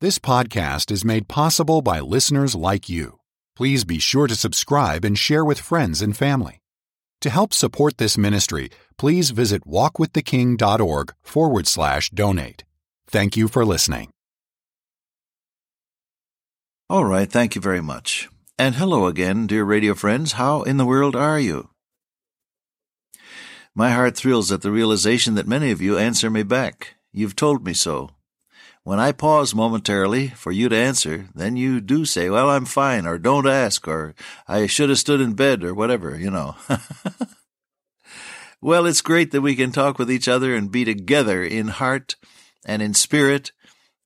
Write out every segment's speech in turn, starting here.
This podcast is made possible by listeners like you. Please be sure to subscribe and share with friends and family. To help support this ministry, please visit walkwiththeking.org/donate. Thank you for listening. All right, thank you very much. And hello again, dear radio friends. How in the world are you? My heart thrills at the realization that many of you answer me back. You've told me so. When I pause momentarily for you to answer, then you do say, well, I'm fine, or don't ask, or I should have stood in bed, or whatever, you know. Well, it's great that we can talk with each other and be together in heart and in spirit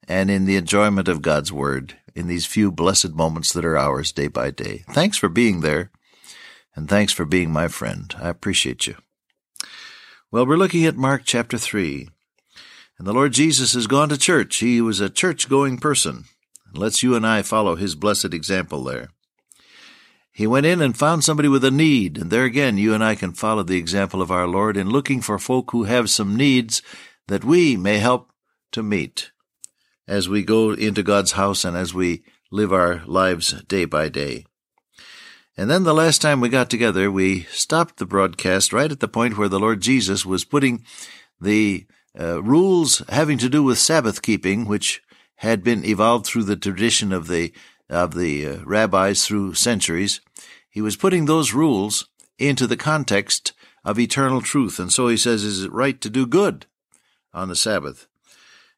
and in the enjoyment of God's Word in these few blessed moments that are ours day by day. Thanks for being there, and thanks for being my friend. I appreciate you. Well, we're looking at Mark chapter 3, and the Lord Jesus has gone to church. He was a church-going person. Let's you and I follow his blessed example there. He went in and found somebody with a need, and there again you and I can follow the example of our Lord in looking for folk who have some needs that we may help to meet as we go into God's house and as we live our lives day by day. And then the last time we got together, we stopped the broadcast right at the point where the Lord Jesus was putting the rules having to do with Sabbath keeping, which had been evolved through the tradition of the rabbis through centuries. He was putting those rules into the context of eternal truth. And so he says, is it right to do good on the Sabbath?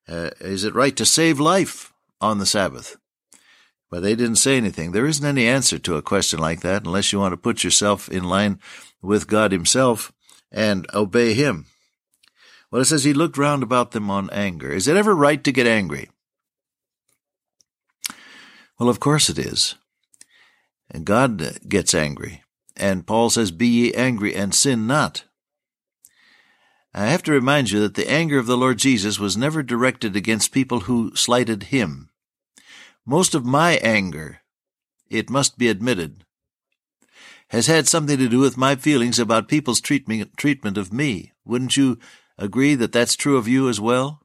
Is it right to save life on the Sabbath? But they didn't say anything. There isn't any answer to a question like that unless you want to put yourself in line with God himself and obey him. Well, it says he looked round about them on anger. Is it ever right to get angry? Well, of course it is. And God gets angry. And Paul says, be ye angry and sin not. I have to remind you that the anger of the Lord Jesus was never directed against people who slighted him. Most of my anger, it must be admitted, has had something to do with my feelings about people's treatment of me. Wouldn't you agree that that's true of you as well?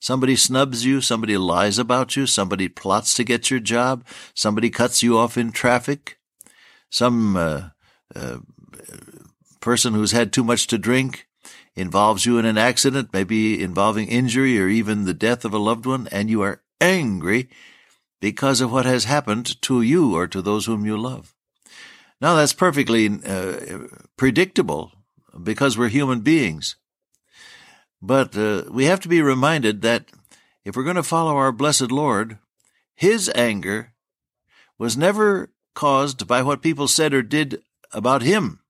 Somebody snubs you, somebody lies about you, somebody plots to get your job, somebody cuts you off in traffic, some person who's had too much to drink involves you in an accident, maybe involving injury or even the death of a loved one, and you are angry because of what has happened to you or to those whom you love. Now, that's perfectly predictable because we're human beings. But we have to be reminded that if we're going to follow our blessed Lord, his anger was never caused by what people said or did about him.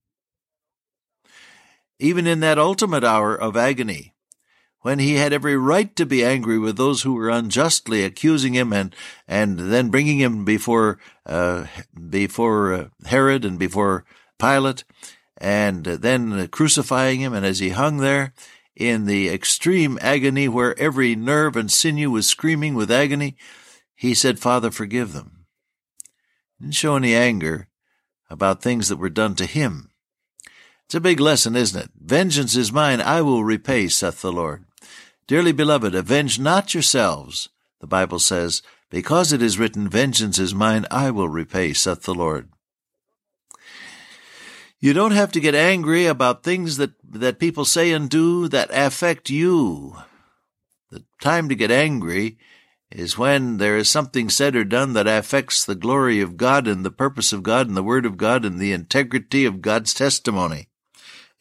Even in that ultimate hour of agony, when he had every right to be angry with those who were unjustly accusing him and then bringing him before Herod and before Pilate, and then crucifying him, and as he hung there in the extreme agony where every nerve and sinew was screaming with agony, he said, Father, forgive them. He didn't show any anger about things that were done to him. It's a big lesson, isn't it? Vengeance is mine, I will repay, saith the Lord. Dearly beloved, avenge not yourselves, the Bible says, because it is written, vengeance is mine, I will repay, saith the Lord. You don't have to get angry about things that people say and do that affect you. The time to get angry is when there is something said or done that affects the glory of God and the purpose of God and the Word of God and the integrity of God's testimony.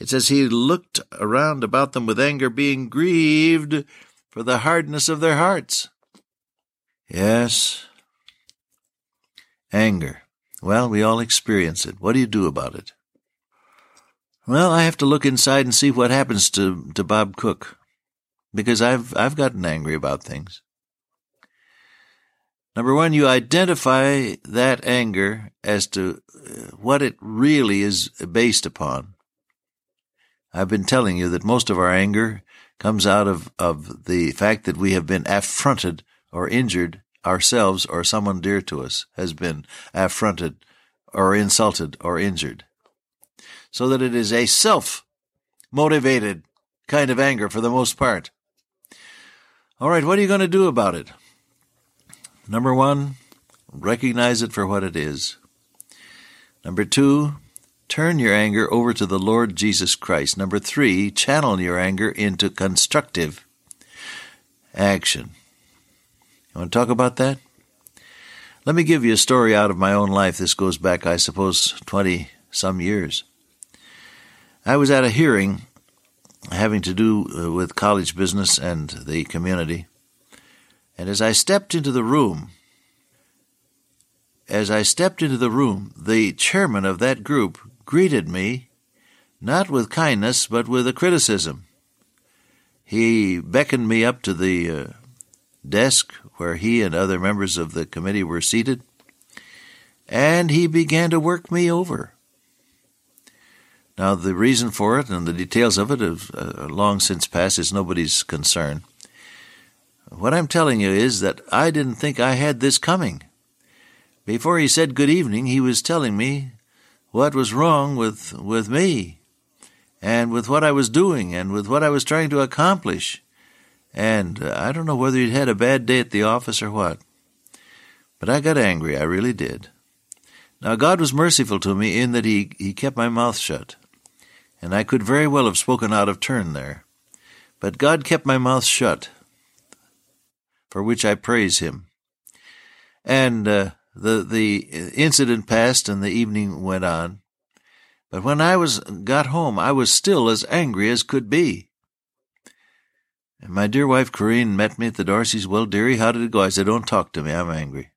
It says he looked around about them with anger, being grieved for the hardness of their hearts. Yes, anger. Well, we all experience it. What do you do about it? Well, I have to look inside and see what happens to Bob Cook, because I've gotten angry about things. Number one, you identify that anger as to what it really is based upon. I've been telling you that most of our anger comes out of the fact that we have been affronted or injured ourselves, or someone dear to us has been affronted or insulted or injured. So that it is a self-motivated kind of anger for the most part. All right, what are you going to do about it? Number one, recognize it for what it is. Number two, turn your anger over to the Lord Jesus Christ. Number three, channel your anger into constructive action. You want to talk about that? Let me give you a story out of my own life. This goes back, I suppose, 20-some years. I was at a hearing having to do with college business and the community. And as I stepped into the room, the chairman of that group greeted me, not with kindness, but with a criticism. He beckoned me up to the desk where he and other members of the committee were seated, and he began to work me over. Now, the reason for it and the details of it have long since passed. It's nobody's concern. What I'm telling you is that I didn't think I had this coming. Before he said good evening, he was telling me what was wrong with me and with what I was doing and with what I was trying to accomplish. And I don't know whether he'd had a bad day at the office or what, but I got angry. I really did. Now, God was merciful to me in that he kept my mouth shut, and I could very well have spoken out of turn there. But God kept my mouth shut, for which I praise him. And the incident passed and the evening went on. But when I got home, I was still as angry as could be. And my dear wife, Corinne, met me at the door. She said, "Well, dearie, how did it go?" I said, "Don't talk to me. I'm angry."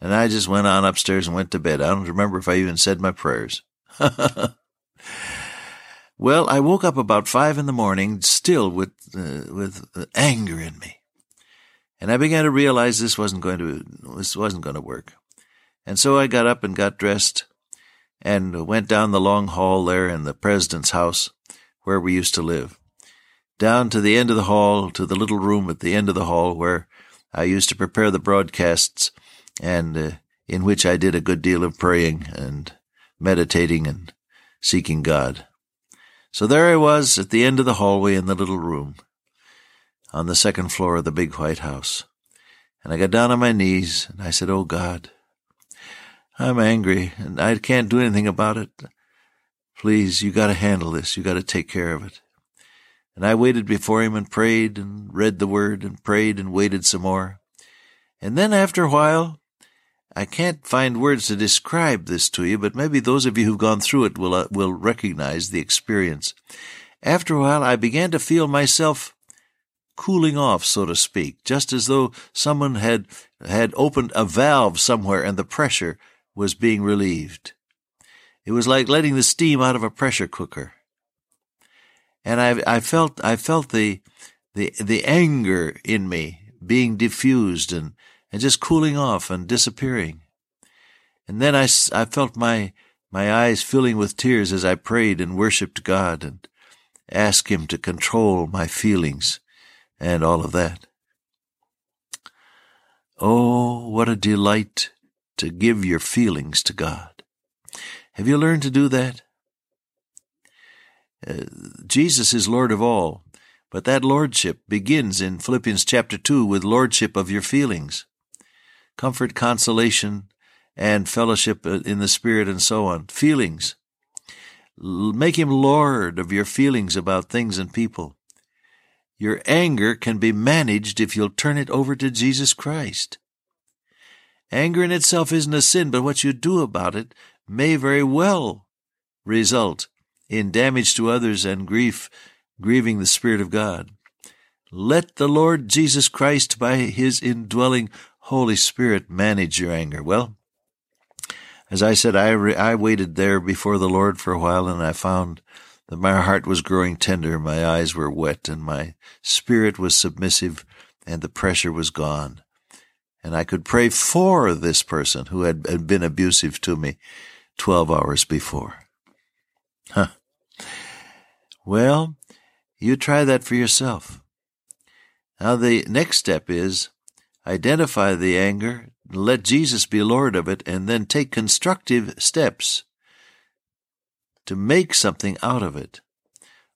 And I just went on upstairs and went to bed. I don't remember if I even said my prayers. Well, I woke up about 5 a.m, still with anger in me. And I began to realize this wasn't going to work. And so I got up and got dressed and went down the long hall there in the president's house where we used to live. Down to the end of the hall, to the little room at the end of the hall where I used to prepare the broadcasts and in which I did a good deal of praying and meditating and seeking God. So there I was at the end of the hallway in the little room on the second floor of the big white house. And I got down on my knees and I said, "Oh God, I'm angry and I can't do anything about it. Please, you got to handle this. You got to take care of it." And I waited before him and prayed and read the word and prayed and waited some more. And then after a while, I can't find words to describe this to you, but maybe those of you who've gone through it will recognize the experience. After a while, I began to feel myself cooling off, so to speak, just as though someone had opened a valve somewhere and the pressure was being relieved. It was like letting the steam out of a pressure cooker. And I felt the anger in me being diffused and just cooling off and disappearing. And then I felt my eyes filling with tears as I prayed and worshiped God and asked him to control my feelings and all of that. Oh, what a delight to give your feelings to God. Have you learned to do that? Jesus is Lord of all, but that lordship begins in Philippians chapter 2 with lordship of your feelings, comfort, consolation, and fellowship in the Spirit and so on. Feelings. Make him Lord of your feelings about things and people. Your anger can be managed if you'll turn it over to Jesus Christ. Anger in itself isn't a sin, but what you do about it may very well result in damage to others and grieving the Spirit of God. Let the Lord Jesus Christ, by his indwelling Holy Spirit, manage your anger. Well, as I said, I waited there before the Lord for a while, and I found that my heart was growing tender, my eyes were wet, and my spirit was submissive, and the pressure was gone. And I could pray for this person who had been abusive to me 12 hours before. Huh. Well, you try that for yourself. Now, the next step is identify the anger, let Jesus be Lord of it, and then take constructive steps to make something out of it.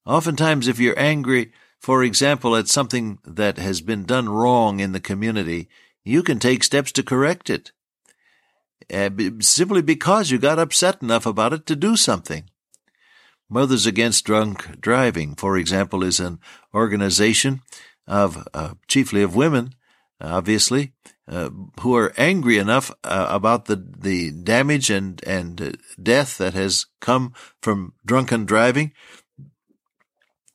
Oftentimes, if you're angry, for example, at something that has been done wrong in the community, you can take steps to correct it, simply because you got upset enough about it to do something. Mothers Against Drunk Driving, for example, is an organization of chiefly of women, obviously, who are angry enough about the damage and death that has come from drunken driving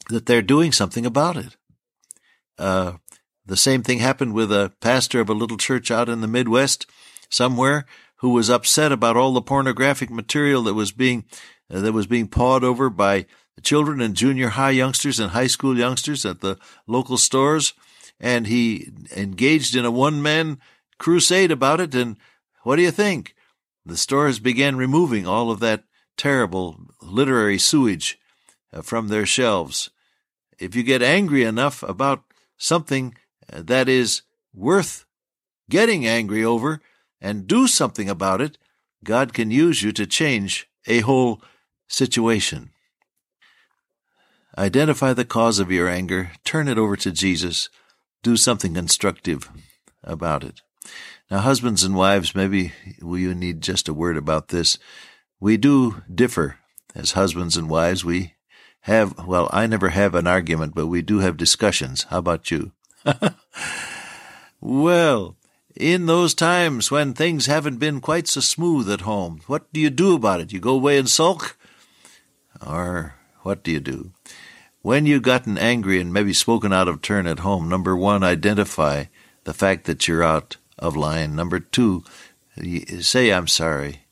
that they're doing something about it. The same thing happened with a pastor of a little church out in the Midwest somewhere who was upset about all the pornographic material that was being pawed over by children and junior high youngsters and high school youngsters at the local stores. And he engaged in a one-man crusade about it. And what do you think? The stores began removing all of that terrible literary sewage from their shelves. If you get angry enough about something that is worth getting angry over and do something about it, God can use you to change a whole situation. Identify the cause of your anger. Turn it over to Jesus. Do something constructive about it. Now, husbands and wives, maybe you need just a word about this. We do differ as husbands and wives. We have, well, I never have an argument, but we do have discussions. How about you? Well, in those times when things haven't been quite so smooth at home, what do you do about it? You go away and sulk? Or what do you do? When you've gotten angry and maybe spoken out of turn at home, 1, identify the fact that you're out of line. 2, say, "I'm sorry."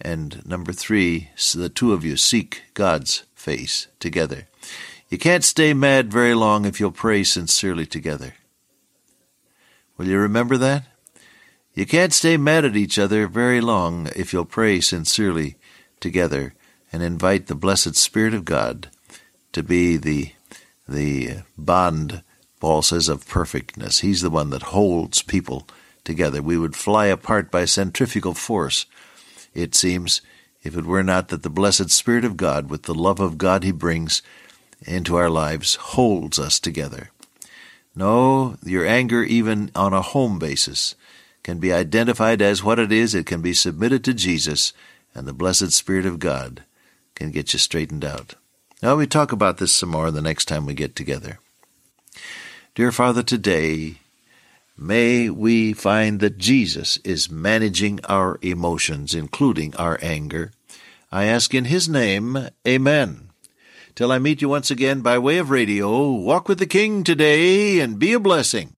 And 3, the two of you seek God's face together. You can't stay mad very long if you'll pray sincerely together. Will you remember that? You can't stay mad at each other very long if you'll pray sincerely together and invite the blessed Spirit of God to be the bond, Paul says, of perfectness. He's the one that holds people together. We would fly apart by centrifugal force, it seems, if it were not that the blessed Spirit of God, with the love of God he brings into our lives, holds us together. No, your anger, even on a home basis, can be identified as what it is. It can be submitted to Jesus, and the blessed Spirit of God can get you straightened out. Now, we talk about this some more the next time we get together. Dear Father, today, may we find that Jesus is managing our emotions, including our anger. I ask in his name, amen. Till I meet you once again by way of radio, walk with the King today and be a blessing.